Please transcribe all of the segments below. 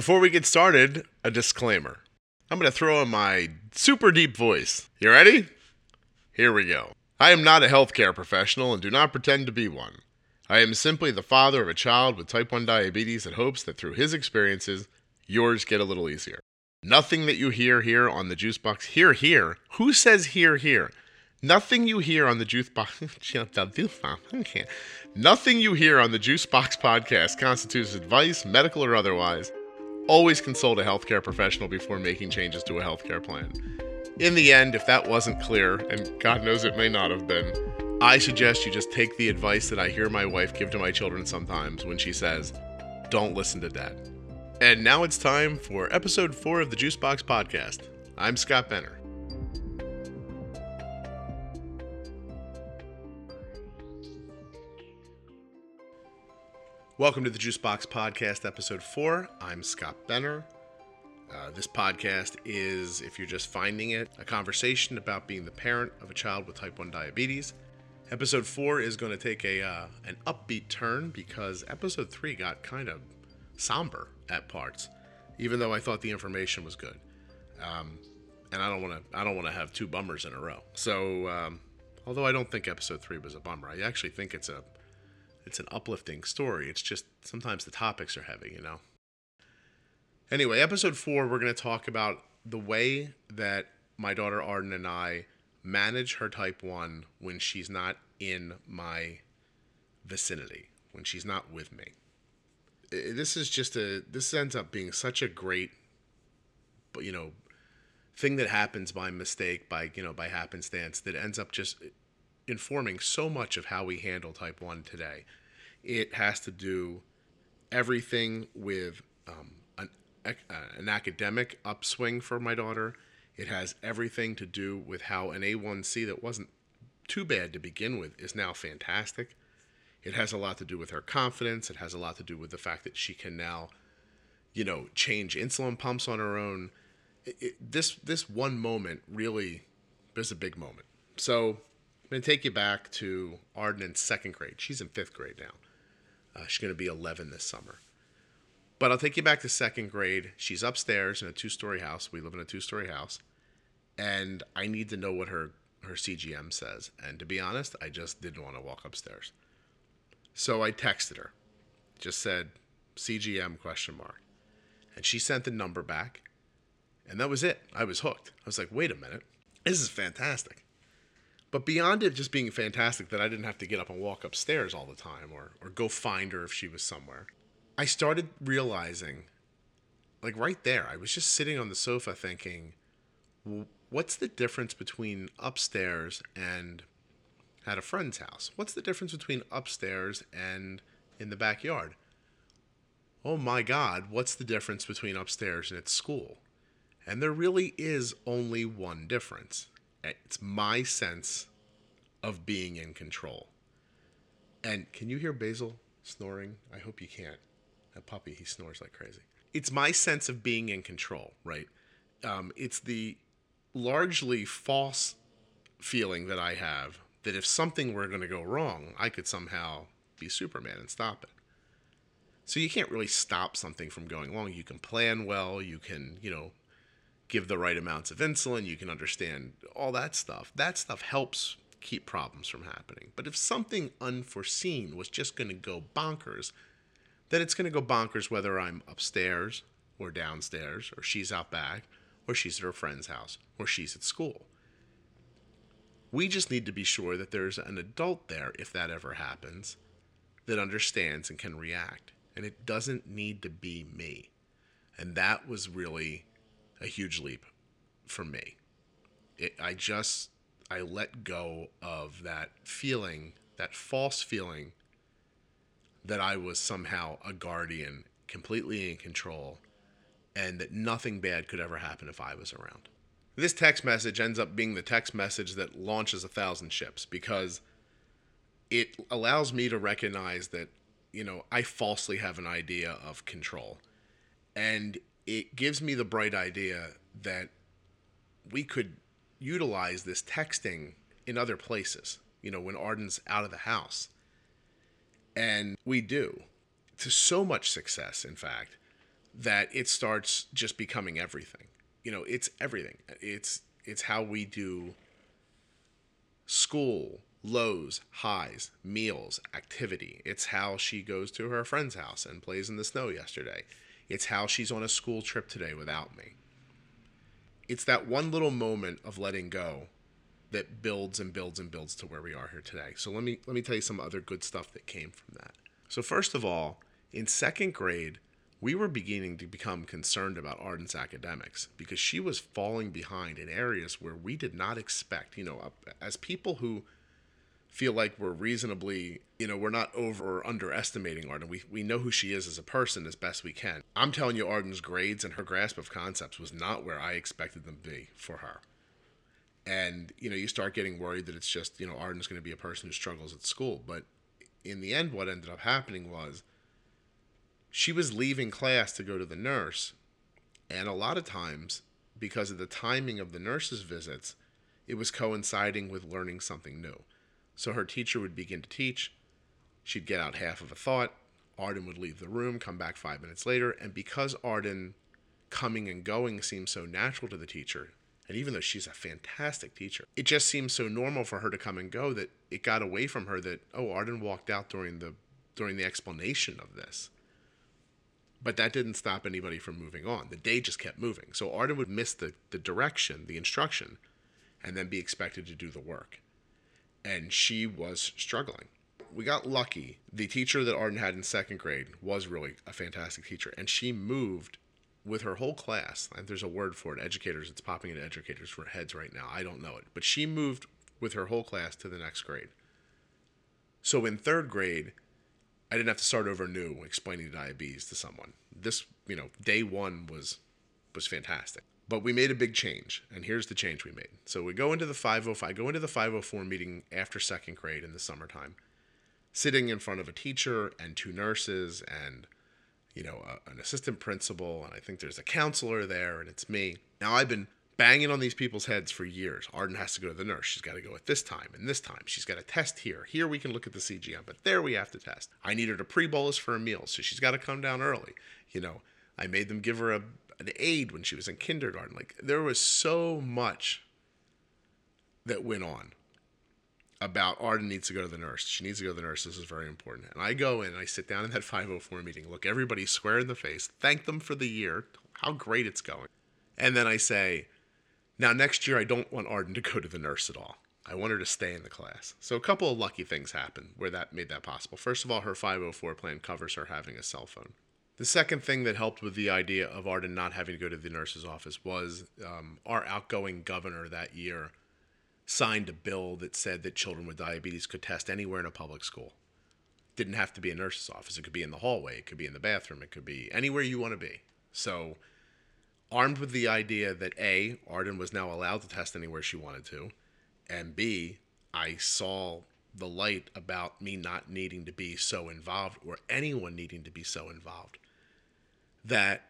Before we get started, a disclaimer. I'm going to throw in my super deep voice. You ready? Here we go. I am not a healthcare professional and do not pretend to be one. I am simply the father of a child with type 1 diabetes and hopes that through his experiences, yours get a little easier. Nothing that you hear here on the Juicebox. Hear here? Who says hear here? Nothing you hear on the Juicebox. Nothing you hear on the Juicebox podcast constitutes advice, medical or otherwise. Always consult a healthcare professional before making changes to a healthcare plan. In the end, if that wasn't clear, and God knows it may not have been, I suggest you just take the advice that I hear my wife give to my children sometimes when she says, "Don't listen to Dad." And now it's time for episode 4 of the Juicebox Podcast. I'm Scott Benner. Welcome to the Juicebox Podcast, episode 4. I'm Scott Benner. This podcast is, if you're just finding it, a conversation about being the parent of a child with type 1 diabetes. Episode 4 is going to take an upbeat turn because episode 3 got kind of somber at parts, even though I thought the information was good. And I don't want to have two bummers in a row. So, although I don't think episode 3 was a bummer, I actually think it's an uplifting story. It's just sometimes the topics are heavy, you know. Anyway, episode 4, we're going to talk about the way that my daughter Arden and I manage her type 1 when she's not in my vicinity, when she's not with me. This ends up being such a great, you know, thing that happens by mistake, by happenstance, that ends up just informing so much of how we handle type 1 today. It has to do everything with an academic upswing for my daughter. It has everything to do with how an A1C that wasn't too bad to begin with is now fantastic. It has a lot to do with her confidence. It has a lot to do with the fact that she can now, you know, change insulin pumps on her own. This one moment really is a big moment. So I'm going to take you back to Arden in 2nd grade. She's in 5th grade now. She's going to be 11 this summer. But I'll take you back to 2nd grade. She's upstairs in a 2-story house. We live in a 2-story house. And I need to know what her CGM says. And to be honest, I just didn't want to walk upstairs. So I texted her. Just said, CGM ? And she sent the number back. And that was it. I was hooked. I was like, wait a minute. This is fantastic. But beyond it just being fantastic that I didn't have to get up and walk upstairs all the time or go find her if she was somewhere, I started realizing, like right there, I was just sitting on the sofa thinking, what's the difference between upstairs and at a friend's house? What's the difference between upstairs and in the backyard? Oh my God, what's the difference between upstairs and at school? And there really is only one difference. It's my sense of being in control. And can you hear Basil snoring? I hope you can't. That puppy, he snores like crazy. It's my sense of being in control, right? It's the largely false feeling that I have that if something were going to go wrong, I could somehow be Superman and stop it. So you can't really stop something from going wrong. You can plan well. You can, you know, give the right amounts of insulin, you can understand all that stuff. That stuff helps keep problems from happening. But if something unforeseen was just going to go bonkers, then it's going to go bonkers whether I'm upstairs or downstairs or she's out back or she's at her friend's house or she's at school. We just need to be sure that there's an adult there, if that ever happens, that understands and can react. And it doesn't need to be me. And that was really a huge leap for me. I let go of that feeling, that false feeling that I was somehow a guardian, completely in control, and that nothing bad could ever happen if I was around. This text message ends up being the text message that launches 1,000 ships because it allows me to recognize that, you know, I falsely have an idea of control. And it gives me the bright idea that we could utilize this texting in other places, you know, when Arden's out of the house. And we do, to so much success, in fact, that it starts just becoming everything. You know, it's everything. It's how we do school, lows, highs, meals, activity. It's how she goes to her friend's house and plays in the snow yesterday. It's how she's on a school trip today without me. It's that one little moment of letting go that builds and builds and builds to where we are here today. So let me tell you some other good stuff that came from that. So first of all, in second grade, we were beginning to become concerned about Arden's academics because she was falling behind in areas where we did not expect. You know, as people who feel like we're reasonably, you know, we're not over or underestimating Arden. We know who she is as a person as best we can. I'm telling you, Arden's grades and her grasp of concepts was not where I expected them to be for her. And, you know, you start getting worried that it's just, you know, Arden's going to be a person who struggles at school. But in the end, what ended up happening was she was leaving class to go to the nurse, and a lot of times, because of the timing of the nurse's visits, it was coinciding with learning something new. So her teacher would begin to teach, she'd get out half of a thought, Arden would leave the room, come back 5 minutes later, and because Arden coming and going seemed so natural to the teacher, and even though she's a fantastic teacher, it just seemed so normal for her to come and go that it got away from her that, oh, Arden walked out during the explanation of this. But that didn't stop anybody from moving on. The day just kept moving. So Arden would miss the direction, the instruction, and then be expected to do the work. And she was struggling. We got lucky. The teacher that Arden had in second grade was really a fantastic teacher. And she moved with her whole class. And there's a word for it, educators. It's popping into educators' heads right now. I don't know it. But she moved with her whole class to the next grade. So in third grade, I didn't have to start over new explaining diabetes to someone. This, you know, day one was fantastic. But we made a big change, and here's the change we made. So we go into the 505, go into the 504 meeting after second grade in the summertime, sitting in front of a teacher and two nurses and, you know, an assistant principal, and I think there's a counselor there, and it's me. Now I've been banging on these people's heads for years. Arden has to go to the nurse. She's got to go at this time and this time. She's got to test here. Here we can look at the CGM, but there we have to test. I need her to pre-bolus for a meal, so she's got to come down early. You know, I made them give her an aid when she was in kindergarten. Like, there was so much that went on about Arden needs to go to the nurse. She needs to go to the nurse. This is very important. And I go in and I sit down in that 504 meeting, look everybody square in the face, thank them for the year, how great it's going. And then I say, now, next year, I don't want Arden to go to the nurse at all. I want her to stay in the class. So a couple of lucky things happened where that made that possible. First of all, her 504 plan covers her having a cell phone. The second thing that helped with the idea of Arden not having to go to the nurse's office was our outgoing governor that year signed a bill that said that children with diabetes could test anywhere in a public school. It didn't have to be a nurse's office. It could be in the hallway. It could be in the bathroom. It could be anywhere you want to be. So armed with the idea that A, Arden was now allowed to test anywhere she wanted to, and B, I saw the light about me not needing to be so involved or anyone needing to be so involved that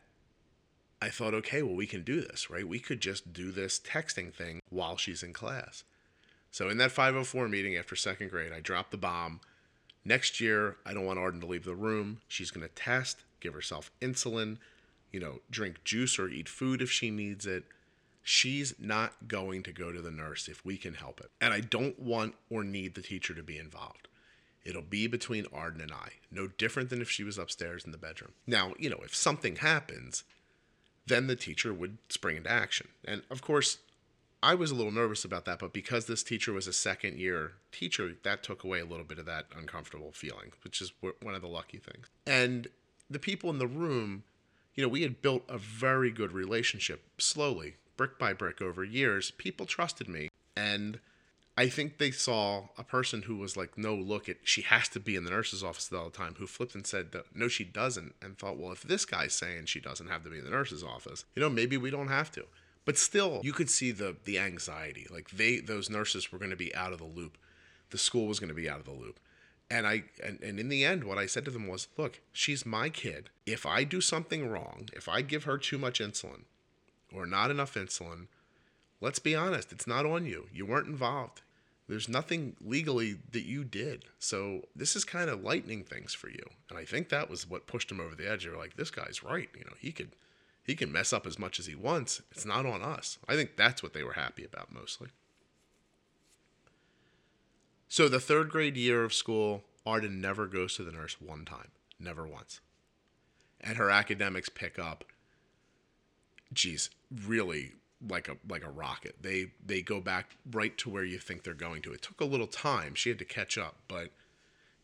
I thought, okay, well, we can do this, right? We could just do this texting thing while she's in class. So in that 504 meeting after second grade, I dropped the bomb. Next year, I don't want Arden to leave the room. She's going to test, give herself insulin, you know, drink juice or eat food if she needs it. She's not going to go to the nurse if we can help it. And I don't want or need the teacher to be involved. It'll be between Arden and I. No different than if she was upstairs in the bedroom. Now, you know, if something happens, then the teacher would spring into action. And of course, I was a little nervous about that, but because this teacher was a second year teacher, that took away a little bit of that uncomfortable feeling, which is one of the lucky things. And the people in the room, you know, we had built a very good relationship slowly, brick by brick over years. People trusted me. And I think they saw a person who was like, no, look, she has to be in the nurse's office all the time, who flipped and said, no, she doesn't. And thought, well, if this guy's saying she doesn't have to be in the nurse's office, you know, maybe we don't have to. But still, you could see the anxiety. Like those nurses were going to be out of the loop. The school was going to be out of the loop. And in the end, what I said to them was, look, she's my kid. If I do something wrong, if I give her too much insulin or not enough insulin, let's be honest, it's not on you. You weren't involved. There's nothing legally that you did. So this is kind of lightening things for you. And I think that was what pushed him over the edge. You're like, this guy's right. You know, he can mess up as much as he wants. It's not on us. I think that's what they were happy about mostly. So the third grade year of school, Arden never goes to the nurse one time. Never once. And her academics pick up, geez, really like a rocket. They go back right to where you think they're going to. It took a little time. She had to catch up. But,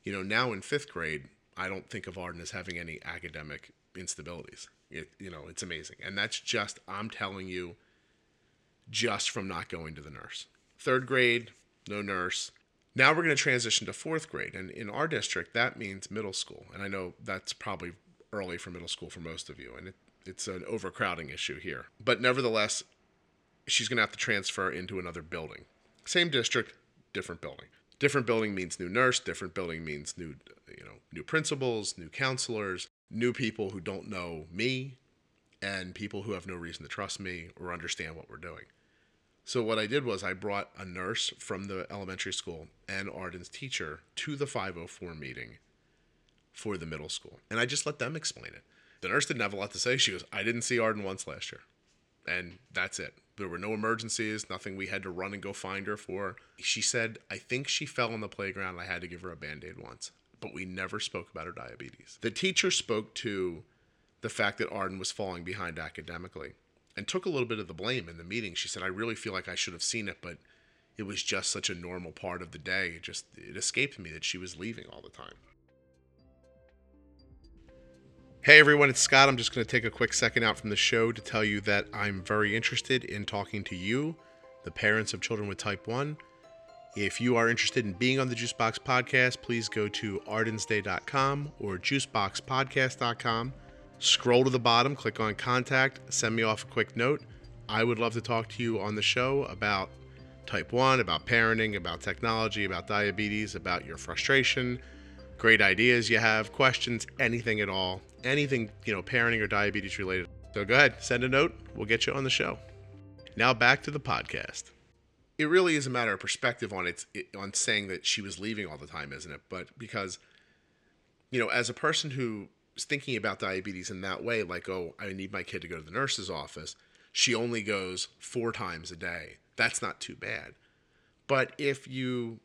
you know, now in fifth grade, I don't think of Arden as having any academic instabilities. It's amazing. And that's just, I'm telling you, just from not going to the nurse. Third grade, no nurse. Now we're going to transition to fourth grade. And in our district, that means middle school. And I know that's probably early for middle school for most of you. And it's an overcrowding issue here. But nevertheless, she's going to have to transfer into another building. Same district, different building. Different building means new nurse. Different building means new principals, new counselors, new people who don't know me, and people who have no reason to trust me or understand what we're doing. So what I did was I brought a nurse from the elementary school and Arden's teacher to the 504 meeting for the middle school. And I just let them explain it. The nurse didn't have a lot to say. She goes, I didn't see Arden once last year. And that's it. There were no emergencies, nothing we had to run and go find her for. She said, I think she fell on the playground and I had to give her a Band-Aid once. But we never spoke about her diabetes. The teacher spoke to the fact that Arden was falling behind academically and took a little bit of the blame in the meeting. She said, I really feel like I should have seen it, but it was just such a normal part of the day. It escaped me that she was leaving all the time. Hey everyone, it's Scott. I'm just going to take a quick second out from the show to tell you that I'm very interested in talking to you, the parents of children with type 1. If you are interested in being on the Juicebox Podcast, please go to ardensday.com or juiceboxpodcast.com. Scroll to the bottom, click on Contact, send me off a quick note. I would love to talk to you on the show about type 1, about parenting, about technology, about diabetes, about your frustration, great ideas you have, questions, anything at all, anything, parenting or diabetes related. So go ahead, send a note. We'll get you on the show. Now back to the podcast. It really is a matter of perspective on on saying that she was leaving all the time, isn't it? But because, as a person who's thinking about diabetes in that way, like, oh, I need my kid to go to the nurse's office. She only goes 4 times a day. That's not too bad. But if you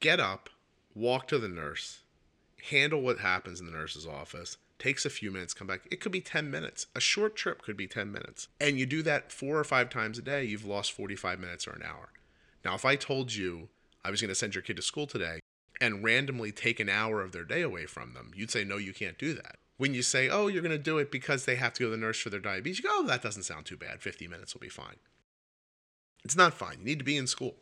get up, walk to the nurse, handle what happens in the nurse's office, takes a few minutes, come back. It could be 10 minutes. A short trip could be 10 minutes. And you do that 4 or 5 times a day, you've lost 45 minutes or an hour. Now, if I told you I was going to send your kid to school today and randomly take an hour of their day away from them, you'd say, no, you can't do that. When you say, oh, you're going to do it because they have to go to the nurse for their diabetes, you go, oh, that doesn't sound too bad. 50 minutes will be fine. It's not fine. You need to be in school.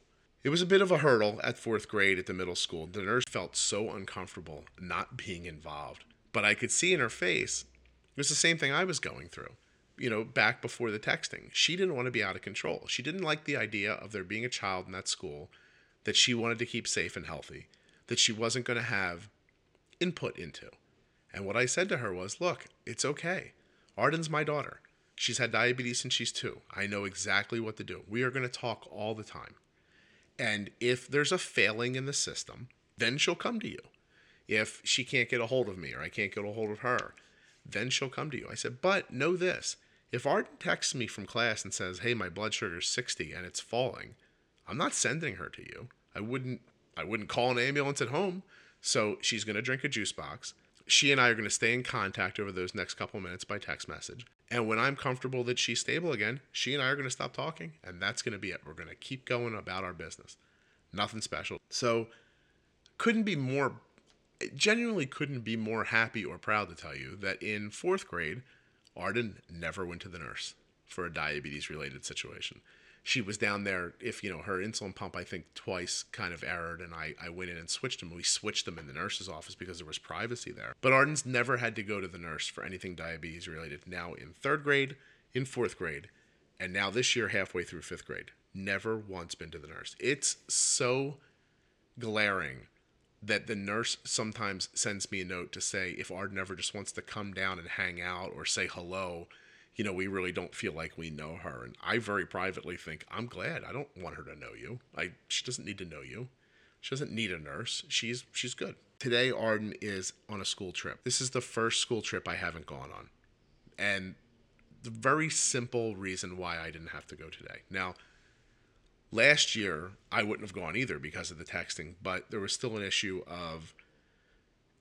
It was a bit of a hurdle at fourth grade at the middle school. The nurse felt so uncomfortable not being involved, but I could see in her face, it was the same thing I was going through, back before the texting. She didn't want to be out of control. She didn't like the idea of there being a child in that school that she wanted to keep safe and healthy, that she wasn't going to have input into. And what I said to her was, look, it's okay. Arden's my daughter. She's had diabetes since she's 2. I know exactly what to do. We are going to talk all the time. And if there's a failing in the system, then she'll come to you. If she can't get a hold of me or I can't get a hold of her, then she'll come to you. I said, but know this. If Arden texts me from class and says, hey, my blood sugar's 60 and it's falling, I'm not sending her to you. I wouldn't call an ambulance at home. So she's going to drink a juice box. She and I are going to stay in contact over those next couple minutes by text message. And when I'm comfortable that she's stable again, she and I are going to stop talking, and that's going to be it. We're going to keep going about our business. Nothing special. So genuinely couldn't be more happy or proud to tell you that in fourth grade, Arden never went to the nurse for a diabetes-related situation. She was down there if, her insulin pump, I think, twice kind of errored, and I went in and switched them. We switched them in the nurse's office because there was privacy there. But Arden's never had to go to the nurse for anything diabetes-related. Now in third grade, in fourth grade, and now this year halfway through fifth grade. Never once been to the nurse. It's so glaring that the nurse sometimes sends me a note to say if Arden ever just wants to come down and hang out or say hello, you know, we really don't feel like we know her. And I very privately think, I'm glad. I don't want her to know you. She doesn't need to know you. She doesn't need a nurse. She's good. Today, Arden is on a school trip. This is the first school trip I haven't gone on. And the very simple reason why I didn't have to go today. Now, last year, I wouldn't have gone either because of the texting, but there was still an issue of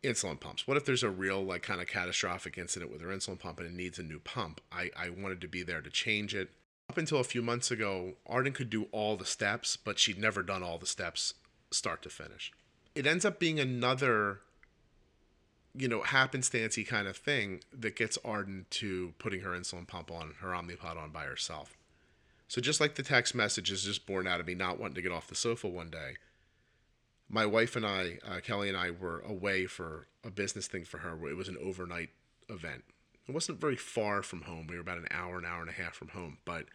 insulin pumps. What if there's a real, like, kind of catastrophic incident with her insulin pump and it needs a new pump? I wanted to be there to change it. Up until a few months ago, Arden could do all the steps, but she'd never done all the steps start to finish. It ends up being another, you know, happenstancey kind of thing that gets Arden to putting her insulin pump on, her Omnipod on by herself. So just like the text message is just born out of me not wanting to get off the sofa one day, my wife and I, Kelly and I, were away for a business thing for her. It was an overnight event. It wasn't very far from home. We were about an hour and a half from home, but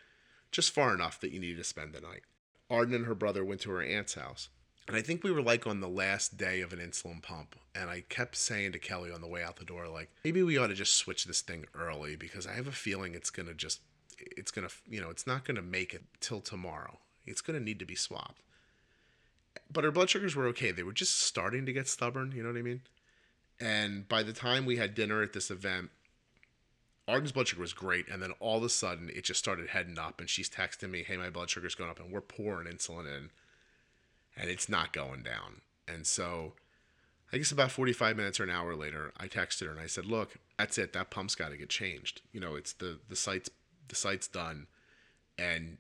just far enough that you needed to spend the night. Arden and her brother went to her aunt's house. And I think we were like on the last day of an insulin pump. And I kept saying to Kelly on the way out the door, like, maybe we ought to just switch this thing early because I have a feeling it's not going to make it till tomorrow. It's going to need to be swapped. But her blood sugars were okay. They were just starting to get stubborn, you know what I mean? And by the time we had dinner at this event, Arden's blood sugar was great, and then all of a sudden, it just started heading up, and she's texting me, hey, my blood sugar's going up, and we're pouring insulin in, and it's not going down. And so I guess about 45 minutes or an hour later, I texted her, and I said, look, that's it. That pump's got to get changed. You know, it's the site's done, and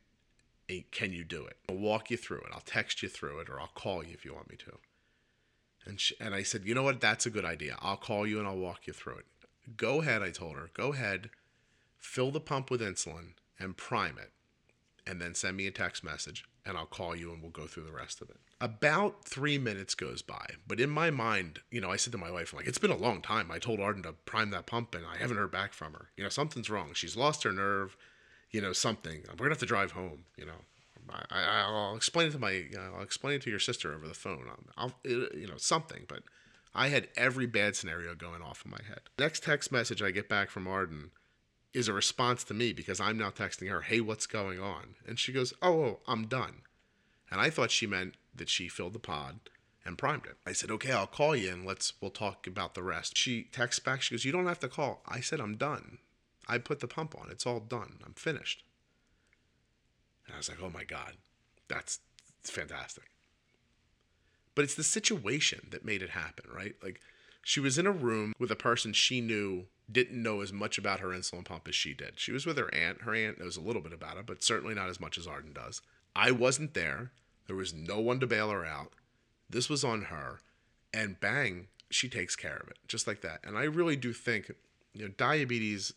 can you do it? I'll walk you through it. I'll text you through it, or I'll call you if you want me to. And I said, you know what? That's a good idea. I'll call you and I'll walk you through it. Go ahead, I told her. Go ahead, fill the pump with insulin and prime it, and then send me a text message and I'll call you and we'll go through the rest of it. About 3 minutes goes by, but in my mind, you know, I said to my wife, I'm like, it's been a long time. I told Arden to prime that pump and I haven't heard back from her. You know, something's wrong. She's lost her nerve. You know, something. We're gonna have to drive home. You know, I'll explain it to I'll explain it to your sister over the phone. Something. But I had every bad scenario going off in my head. Next text message I get back from Arden is a response to me because I'm now texting her, "Hey, what's going on?" And she goes, "Oh, I'm done." And I thought she meant that she filled the pod and primed it. I said, "Okay, I'll call you and we'll talk about the rest." She texts back. She goes, "You don't have to call." I said, "I'm done. I put the pump on. It's all done. I'm finished." And I was like, oh my God, that's fantastic. But it's the situation that made it happen, right? Like, she was in a room with a person she knew didn't know as much about her insulin pump as she did. She was with her aunt. Her aunt knows a little bit about it, but certainly not as much as Arden does. I wasn't there. There was no one to bail her out. This was on her. And bang, she takes care of it just like that. And I really do think, you know, diabetes,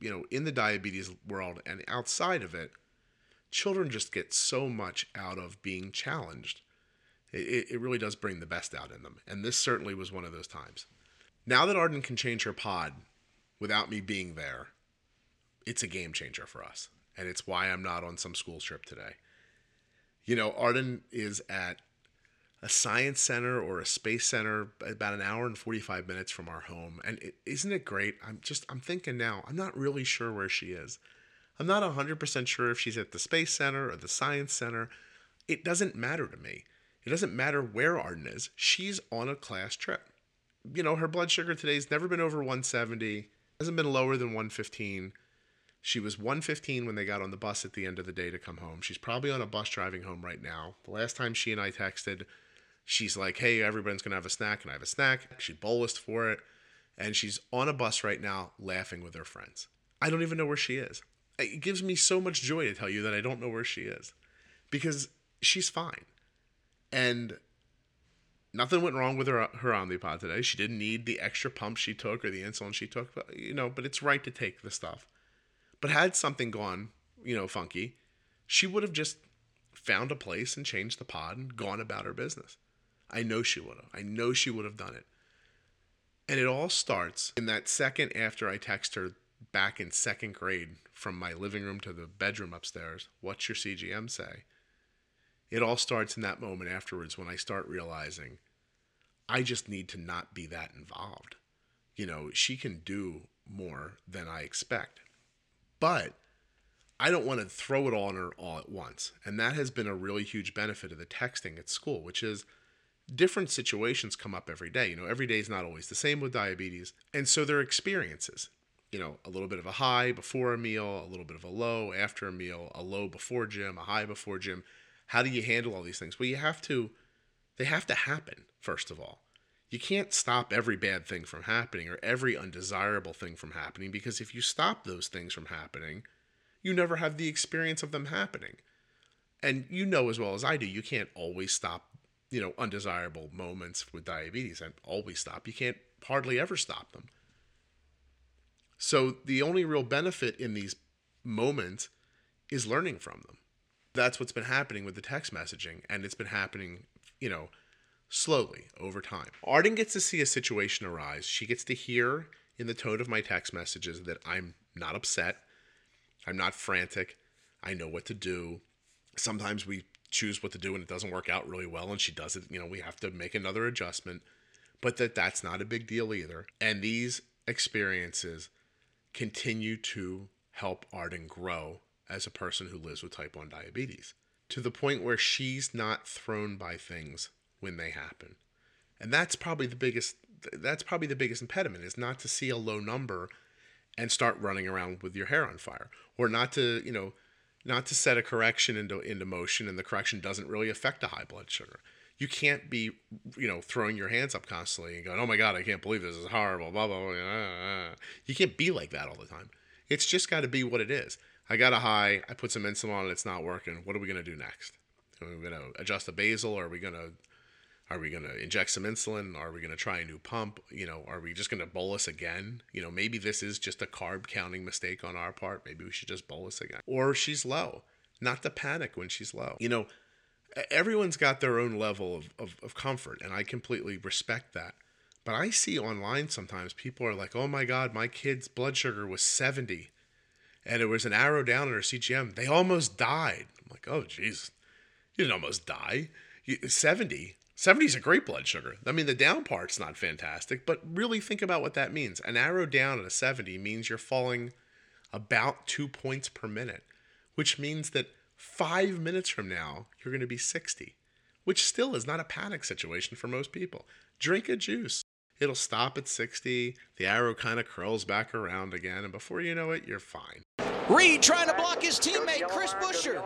you know, in the diabetes world and outside of it, children just get so much out of being challenged. It really does bring the best out in them. And this certainly was one of those times. Now that Arden can change her pod without me being there, it's a game changer for us. And it's why I'm not on some school trip today. You know, Arden is at a science center or a space center about an hour and 45 minutes from our home. And isn't it great? I'm thinking now, I'm not really sure where she is. I'm not 100% sure if she's at the space center or the science center. It doesn't matter to me. It doesn't matter where Arden is. She's on a class trip. You know, her blood sugar today's never been over 170. Hasn't been lower than 115. She was 115 when they got on the bus at the end of the day to come home. She's probably on a bus driving home right now. The last time she and I texted, she's like, hey, everyone's going to have a snack, and I have a snack. She bolused for it, and she's on a bus right now laughing with her friends. I don't even know where she is. It gives me so much joy to tell you that I don't know where she is because she's fine. And nothing went wrong with her Omnipod today. She didn't need the extra pump she took or the insulin she took, but, you know, but it's right to take the stuff. But had something gone, you know, funky, she would have just found a place and changed the pod and gone about her business. I know she would have. I know she would have done it. And it all starts in that second after I text her back in second grade from my living room to the bedroom upstairs, what's your CGM say? It all starts in that moment afterwards when I start realizing I just need to not be that involved. You know, she can do more than I expect. But I don't want to throw it all on her all at once. And that has been a really huge benefit of the texting at school, which is different situations come up every day. You know, every day is not always the same with diabetes. And so their experiences, you know, a little bit of a high before a meal, a little bit of a low after a meal, a low before gym, a high before gym. How do you handle all these things? Well, they have to happen, first of all. You can't stop every bad thing from happening or every undesirable thing from happening, because if you stop those things from happening, you never have the experience of them happening. And you know as well as I do, you can't always stop, you know, undesirable moments with diabetes. And always stop. You can't hardly ever stop them. So the only real benefit in these moments is learning from them. That's what's been happening with the text messaging, and it's been happening, you know, slowly over time. Arden gets to see a situation arise. She gets to hear in the tone of my text messages that I'm not upset. I'm not frantic. I know what to do. Sometimes we choose what to do and it doesn't work out really well, and she does it, you know, we have to make another adjustment, but that's not a big deal either. And these experiences continue to help Arden grow as a person who lives with type 1 diabetes, to the point where she's not thrown by things when they happen. And that's probably the biggest impediment, is not to see a low number and start running around with your hair on fire, or not to set a correction into motion, and the correction doesn't really affect a high blood sugar. You can't be, you know, throwing your hands up constantly and going, oh my God, I can't believe this is horrible, blah, blah, blah. You can't be like that all the time. It's just got to be what it is. I got a high, I put some insulin on it, it's not working. What are we going to do next? Are we going to adjust the basal? Are we going to inject some insulin? Are we going to try a new pump? You know, are we just going to bolus again? You know, maybe this is just a carb counting mistake on our part. Maybe we should just bolus again. Or she's low. Not to panic when she's low. You know, everyone's got their own level of comfort, and I completely respect that. But I see online sometimes people are like, oh my God, my kid's blood sugar was 70 and it was an arrow down in her CGM. They almost died. I'm like, oh geez, you didn't almost die. 70 is a great blood sugar. I mean, the down part's not fantastic, but really think about what that means. An arrow down at a 70 means you're falling about 2 points per minute, which means that 5 minutes from now, you're going to be 60, which still is not a panic situation for most people. Drink a juice. It'll stop at 60. The arrow kind of curls back around again, and before you know it, you're fine. Reed trying to block his teammate, Chris Buescher.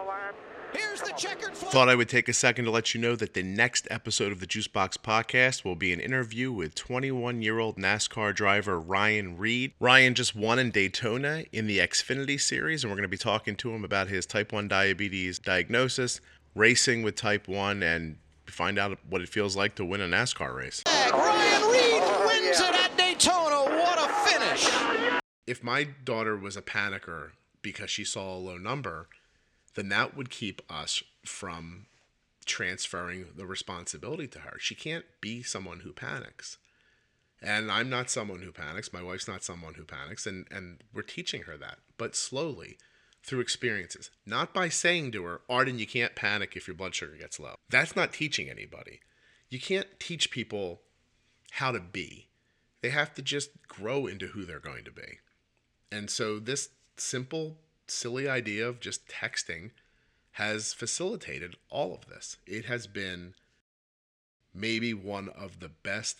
Here's the checkered flag. Thought I would take a second to let you know that the next episode of the Juicebox Podcast will be an interview with 21-year-old NASCAR driver Ryan Reed. Ryan just won in Daytona in the Xfinity Series, and we're going to be talking to him about his type 1 diabetes diagnosis, racing with type 1, and find out what it feels like to win a NASCAR race. Ryan Reed wins it at Daytona. What a finish. If my daughter was a panicker because she saw a low number, then that would keep us from transferring the responsibility to her. She can't be someone who panics. And I'm not someone who panics. My wife's not someone who panics. And we're teaching her that, but slowly, through experiences. Not by saying to her, Arden, you can't panic if your blood sugar gets low. That's not teaching anybody. You can't teach people how to be. They have to just grow into who they're going to be. And so this simple, silly idea of just texting has facilitated all of this. It has been maybe one of the best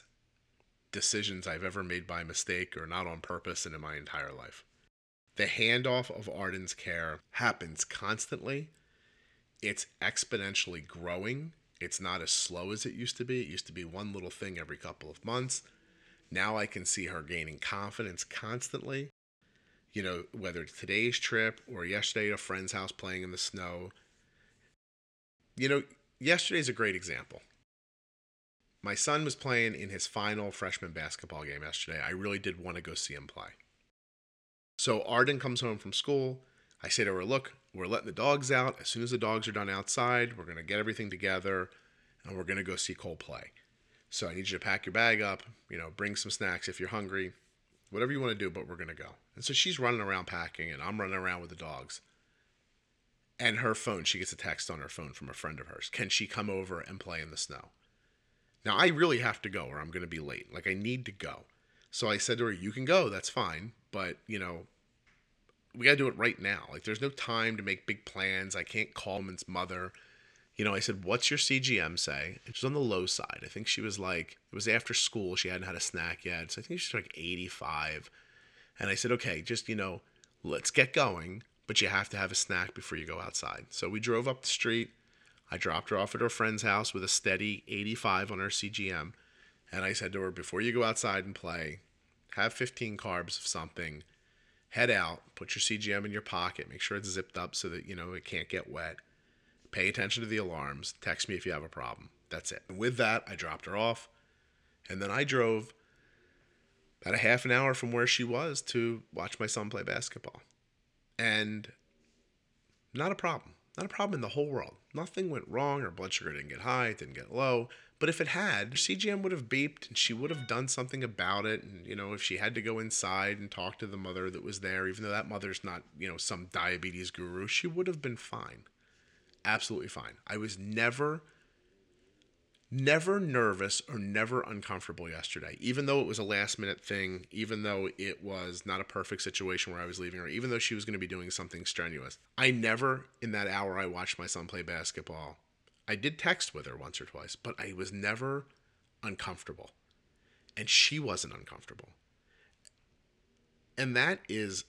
decisions I've ever made by mistake or not on purpose and in my entire life. The handoff of Arden's care happens constantly. It's exponentially growing. It's not as slow as it used to be. It used to be one little thing every couple of months. Now I can see her gaining confidence constantly. You know, whether it's today's trip or yesterday at a friend's house playing in the snow. You know, yesterday's a great example. My son was playing in his final freshman basketball game yesterday. I really did want to go see him play. So Arden comes home from school. I say to her, look, we're letting the dogs out. As soon as the dogs are done outside, we're going to get everything together and we're going to go see Cole play. So I need you to pack your bag up, you know, bring some snacks if you're hungry. Whatever you want to do, but we're going to go. And so she's running around packing, and I'm running around with the dogs. And her phone, she gets a text on her phone from a friend of hers. Can she come over and play in the snow? Now, I really have to go or I'm going to be late. Like, I need to go. So I said to her, you can go. That's fine. But, you know, we got to do it right now. Like, there's no time to make big plans. I can't call Man's mother. You know, I said, what's your CGM say? And she's on the low side. I think she was like, it was after school. She hadn't had a snack yet. So I think she's like 85. And I said, okay, just, you know, let's get going. But you have to have a snack before you go outside. So we drove up the street. I dropped her off at her friend's house with a steady 85 on her CGM. And I said to her, before you go outside and play, have 15 carbs of something, head out, put your CGM in your pocket, make sure it's zipped up so that, you know, it can't get wet. Pay attention to the alarms. Text me if you have a problem. That's it. And with that, I dropped her off. And then I drove about a half an hour from where she was to watch my son play basketball. And not a problem. Not a problem in the whole world. Nothing went wrong. Her blood sugar didn't get high. It didn't get low. But if it had, her CGM would have beeped and she would have done something about it. And, you know, if she had to go inside and talk to the mother that was there, even though that mother's not, you know, some diabetes guru, she would have been fine. Absolutely fine. I was never nervous or never uncomfortable yesterday, even though it was a last minute thing, even though it was not a perfect situation where I was leaving her, even though she was going to be doing something strenuous. I never, in that hour I watched my son play basketball, I did text with her once or twice, but I was never uncomfortable. And she wasn't uncomfortable. And that is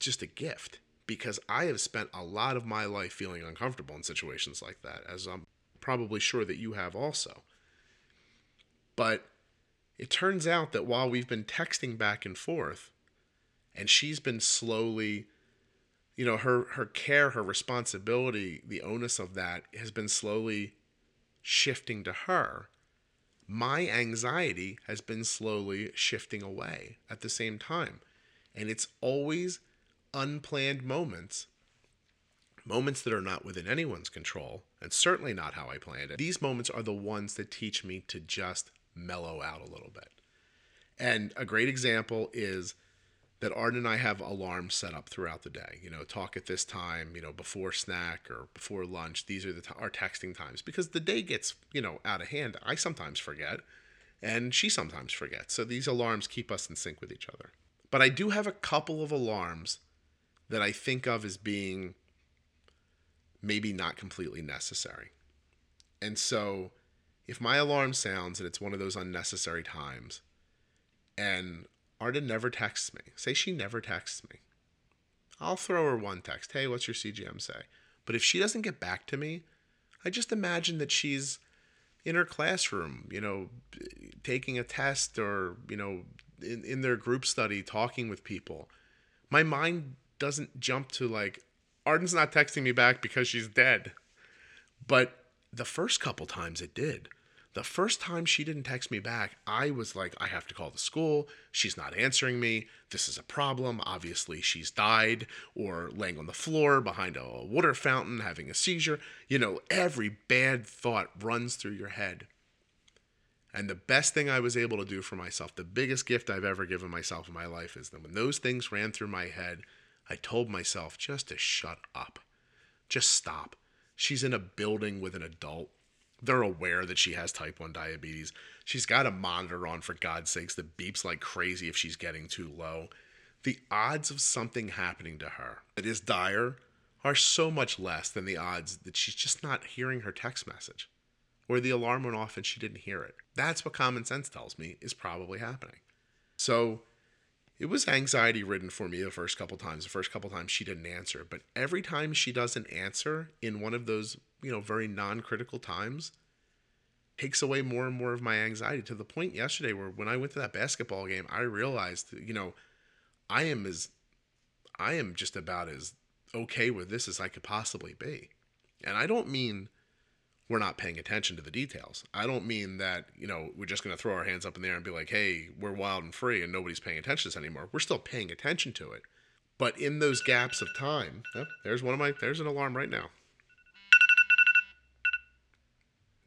just a gift, because I have spent a lot of my life feeling uncomfortable in situations like that, as I'm probably sure that you have also. But it turns out that while we've been texting back and forth, and she's been slowly, you know, her care, her responsibility, the onus of that has been slowly shifting to her. My anxiety has been slowly shifting away at the same time. And it's always unplanned moments that are not within anyone's control, and certainly not how I planned it. These moments are the ones that teach me to just mellow out a little bit. And a great example is that Arden and I have alarms set up throughout the day. You know, talk at this time, you know, before snack or before lunch. These are our texting times, because the day gets, you know, out of hand. I sometimes forget, and she sometimes forgets. So these alarms keep us in sync with each other. But I do have a couple of alarms that I think of as being maybe not completely necessary. And so if my alarm sounds and it's one of those unnecessary times, and Arden never texts me, say she never texts me, I'll throw her one text. Hey, what's your CGM say? But if she doesn't get back to me, I just imagine that she's in her classroom, you know, taking a test, or, you know, in their group study, talking with people. My mind doesn't jump to like, Arden's not texting me back because she's dead. But the first couple times it did. The first time she didn't text me back, I was like, I have to call the school. She's not answering me. This is a problem. Obviously, she's died or laying on the floor behind a water fountain having a seizure. You know, every bad thought runs through your head. And the best thing I was able to do for myself, the biggest gift I've ever given myself in my life, is that when those things ran through my head, I told myself just to shut up. Just stop. She's in a building with an adult. They're aware that she has type 1 diabetes. She's got a monitor on, for God's sakes, that beeps like crazy if she's getting too low. The odds of something happening to her that is dire are so much less than the odds that she's just not hearing her text message, or the alarm went off and she didn't hear it. That's what common sense tells me is probably happening. So it was anxiety-ridden for me the first couple times she didn't answer. But every time she doesn't answer in one of those, you know, very non-critical times, takes away more and more of my anxiety, to the point yesterday where when I went to that basketball game, I realized, you know, I am just about as okay with this as I could possibly be. And I don't mean we're not paying attention to the details. I don't mean that, you know, we're just going to throw our hands up in the air and be like, hey, we're wild and free and nobody's paying attention to this anymore. We're still paying attention to it. But in those gaps of time, there's an alarm right now.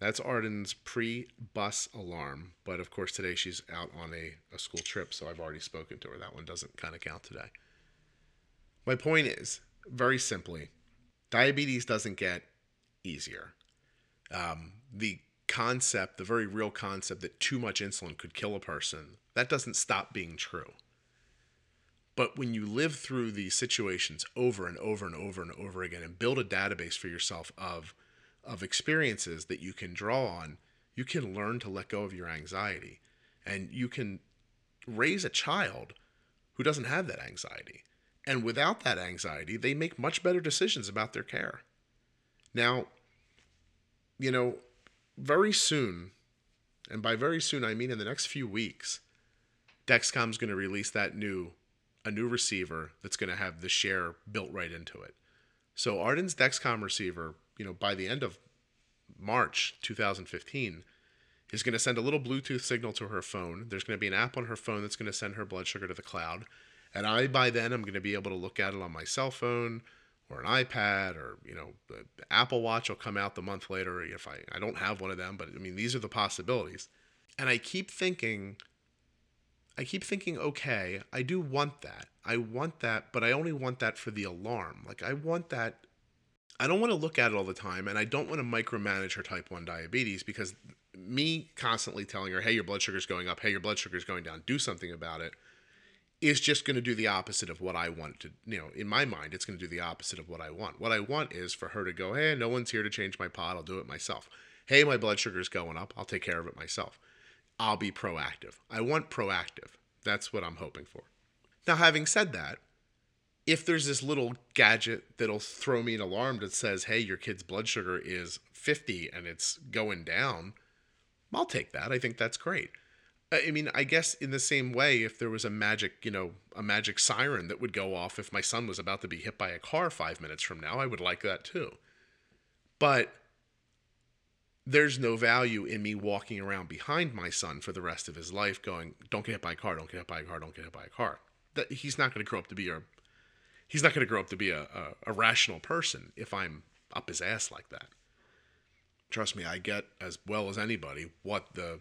That's Arden's pre-bus alarm. But of course, today she's out on a school trip, so I've already spoken to her. That one doesn't kind of count today. My point is, very simply, diabetes doesn't get easier. The very real concept that too much insulin could kill a person, that doesn't stop being true. But when you live through these situations over and over and over and over again and build a database for yourself of experiences that you can draw on, you can learn to let go of your anxiety. And you can raise a child who doesn't have that anxiety. And without that anxiety, they make much better decisions about their care. Now, you know, very soon, and by very soon I mean in the next few weeks, Dexcom's going to release a new receiver that's going to have the share built right into it. So Arden's Dexcom receiver, you know, by the end of March 2015, is going to send a little Bluetooth signal to her phone. There's going to be an app on her phone that's going to send her blood sugar to the cloud. And by then, I'm going to be able to look at it on my cell phone or an iPad, or, you know, the Apple Watch will come out the month later if I don't have one of them. But I mean, these are the possibilities. And I keep thinking, okay, I do want that. I want that, but I only want that for the alarm. Like, I want that. I don't want to look at it all the time, and I don't want to micromanage her type 1 diabetes, because me constantly telling her, hey, your blood sugar's going up, hey, your blood sugar's going down, do something about it, is just going to do the opposite of what I want to, you know, in my mind, it's going to do the opposite of what I want. What I want is for her to go, hey, no one's here to change my pod, I'll do it myself. Hey, my blood sugar's going up, I'll take care of it myself. I'll be proactive. I want proactive. That's what I'm hoping for. Now, having said that, if there's this little gadget that'll throw me an alarm that says, hey, your kid's blood sugar is 50 and it's going down, I'll take that. I think that's great. I mean, I guess in the same way, if there was a magic siren that would go off if my son was about to be hit by a car 5 minutes from now, I would like that too. But there's no value in me walking around behind my son for the rest of his life going, don't get hit by a car, don't get hit by a car, don't get hit by a car. That he's not going to grow up to be a rational person if I'm up his ass like that. Trust me, I get as well as anybody what the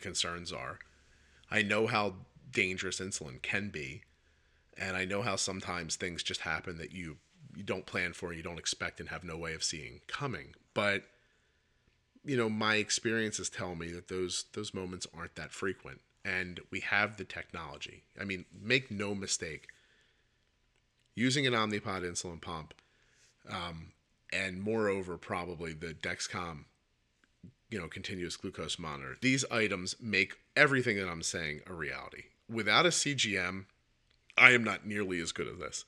concerns are. I know how dangerous insulin can be, and I know how sometimes things just happen that you don't plan for, you don't expect, and have no way of seeing coming. But, you know, my experiences tell me that those moments aren't that frequent, and we have the technology. I mean, make no mistake, using an Omnipod insulin pump, and moreover, probably the Dexcom, you know, continuous glucose monitor, these items make everything that I'm saying a reality. Without a CGM, I am not nearly as good as this.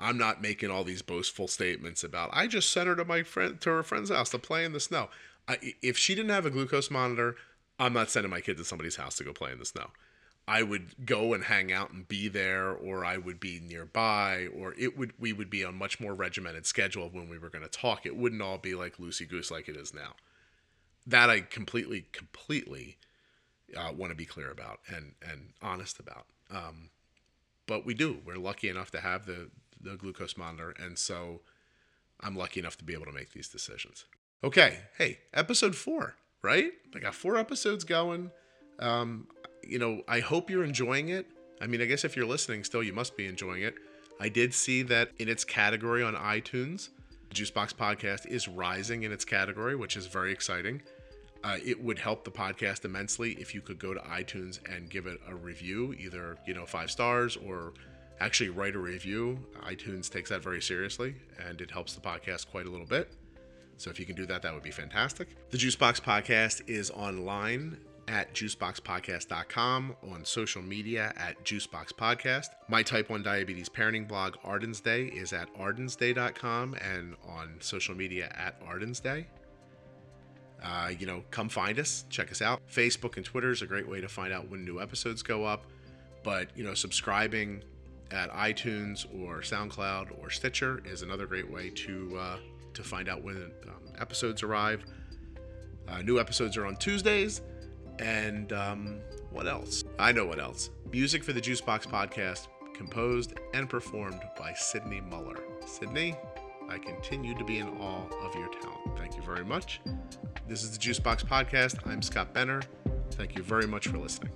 I'm not making all these boastful statements about, I just sent her to her friend's house to play in the snow. If she didn't have a glucose monitor, I'm not sending my kid to somebody's house to go play in the snow. I would go and hang out and be there, or I would be nearby, or we would be on a much more regimented schedule of when we were going to talk. It wouldn't all be like loosey-goose like it is now. That I completely want to be clear about and honest about. But we do. We're lucky enough to have the glucose monitor, and so I'm lucky enough to be able to make these decisions. Okay, hey, episode 4, right? I got 4 episodes going. You know, I hope you're enjoying it. I mean, I guess if you're listening still, you must be enjoying it. I did see that in its category on iTunes, the Juicebox Podcast is rising in its category, which is very exciting. It would help the podcast immensely if you could go to iTunes and give it a review, either, you know, 5 stars, or actually write a review. iTunes takes that very seriously, and it helps the podcast quite a little bit. So if you can do that, that would be fantastic. The Juicebox Podcast is online at juiceboxpodcast.com, on social media at Juicebox Podcast. My type 1 diabetes parenting blog, Arden's Day, is at ardensday.com, and on social media at Arden's Day. You know, come find us, check us out. Facebook and Twitter is a great way to find out when new episodes go up. But, you know, subscribing at iTunes or SoundCloud or Stitcher is another great way to find out when episodes arrive. New episodes are on Tuesdays. And what else? I know what else. Music for the Juicebox Podcast, composed and performed by Sydney Muller. Sydney, I continue to be in awe of your talent. Thank you very much. This is the Juicebox Podcast. I'm Scott Benner. Thank you very much for listening.